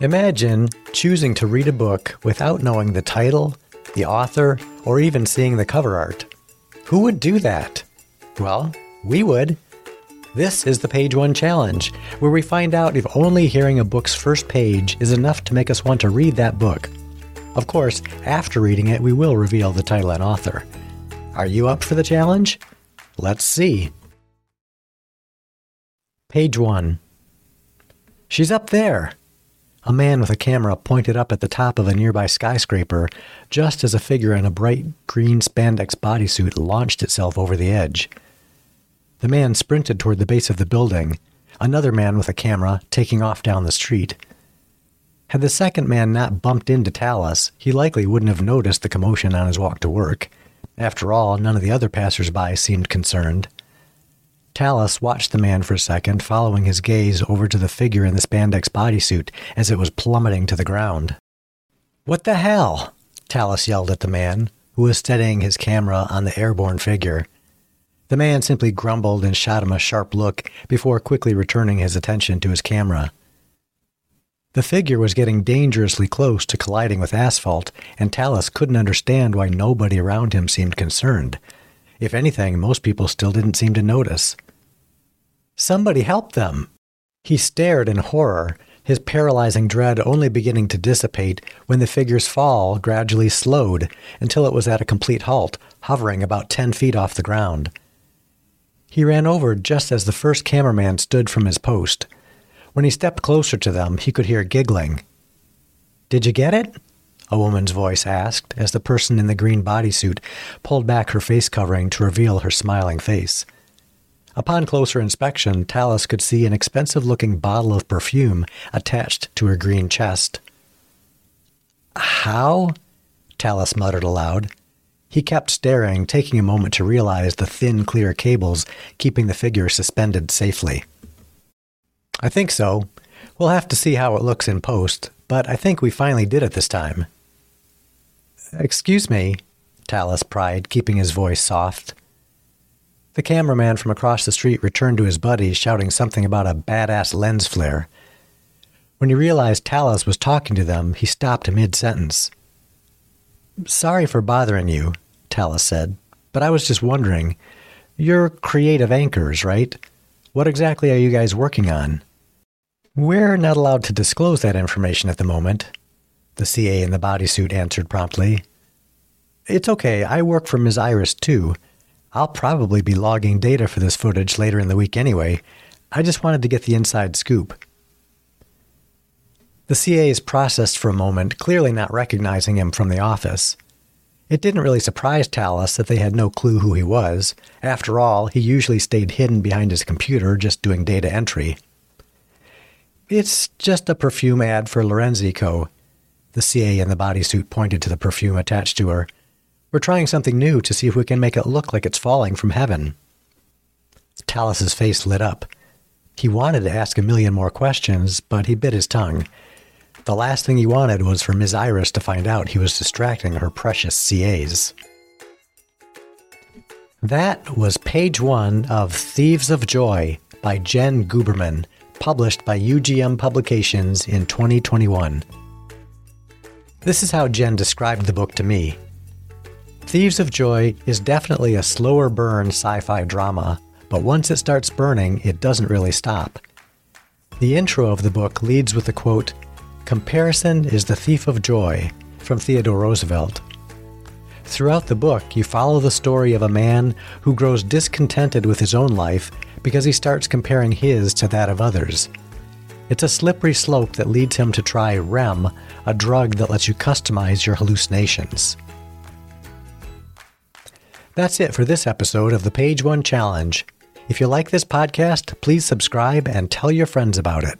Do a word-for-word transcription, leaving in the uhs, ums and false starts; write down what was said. Imagine choosing to read a book without knowing the title, the author, or even seeing the cover art. Who would do that? Well, we would. This is the Page one Challenge, where we find out if only hearing a book's first page is enough to make us want to read that book. Of course, after reading it, we will reveal the title and author. Are you up for the challenge? Let's see. Page one. She's up there! A man with a camera pointed up at the top of a nearby skyscraper, just as a figure in a bright green spandex bodysuit launched itself over the edge. The man sprinted toward the base of the building, another man with a camera taking off down the street. Had the second man not bumped into Talos, he likely wouldn't have noticed the commotion on his walk to work. After all, none of the other passers-by seemed concerned. Talos watched the man for a second, following his gaze over to the figure in the spandex bodysuit as it was plummeting to the ground. "What the hell?" Talos yelled at the man, who was steadying his camera on the airborne figure. The man simply grumbled and shot him a sharp look before quickly returning his attention to his camera. The figure was getting dangerously close to colliding with asphalt, and Talos couldn't understand why nobody around him seemed concerned. If anything, most people still didn't seem to notice. Somebody help them! He stared in horror, his paralyzing dread only beginning to dissipate when the figure's fall gradually slowed until it was at a complete halt, hovering about ten feet off the ground. He ran over just as the first cameraman stood from his post. When he stepped closer to them, he could hear giggling. "Did you get it?" a woman's voice asked as the person in the green bodysuit pulled back her face covering to reveal her smiling face. Upon closer inspection, Talos could see an expensive-looking bottle of perfume attached to her green chest. "How?" Talos muttered aloud. He kept staring, taking a moment to realize the thin, clear cables keeping the figure suspended safely. "I think so. We'll have to see how it looks in post, but I think we finally did it this time." "Excuse me," Talos pried, keeping his voice soft. The cameraman from across the street returned to his buddy, shouting something about a badass lens flare. When he realized Talos was talking to them, he stopped mid-sentence. "Sorry for bothering you," Talos said, "but I was just wondering, you're creative anchors, right? What exactly are you guys working on?" "We're not allowed to disclose that information at the moment," the C A in the bodysuit answered promptly. "It's okay, I work for Miz Iris too. I'll probably be logging data for this footage later in the week anyway. I just wanted to get the inside scoop." The C A's processed for a moment, clearly not recognizing him from the office. It didn't really surprise Talos that they had no clue who he was. After all, he usually stayed hidden behind his computer just doing data entry. "It's just a perfume ad for Lorenzi Co." The C A in the bodysuit pointed to the perfume attached to her. "We're trying something new to see if we can make it look like it's falling from heaven." Talos's face lit up. He wanted to ask a million more questions, but he bit his tongue. The last thing he wanted was for Miz Iris to find out he was distracting her precious C A's. That was page one of Thieves of Joy by Jen Guberman, published by U G M Publications in twenty twenty-one. This is how Jen described the book to me. Thieves of Joy is definitely a slower burn sci-fi drama, but once it starts burning, it doesn't really stop. The intro of the book leads with the quote, "Comparison is the thief of joy," from Theodore Roosevelt. Throughout the book, you follow the story of a man who grows discontented with his own life because he starts comparing his to that of others. It's a slippery slope that leads him to try R E M, a drug that lets you customize your hallucinations. That's it for this episode of the Page one Challenge. If you like this podcast, please subscribe and tell your friends about it.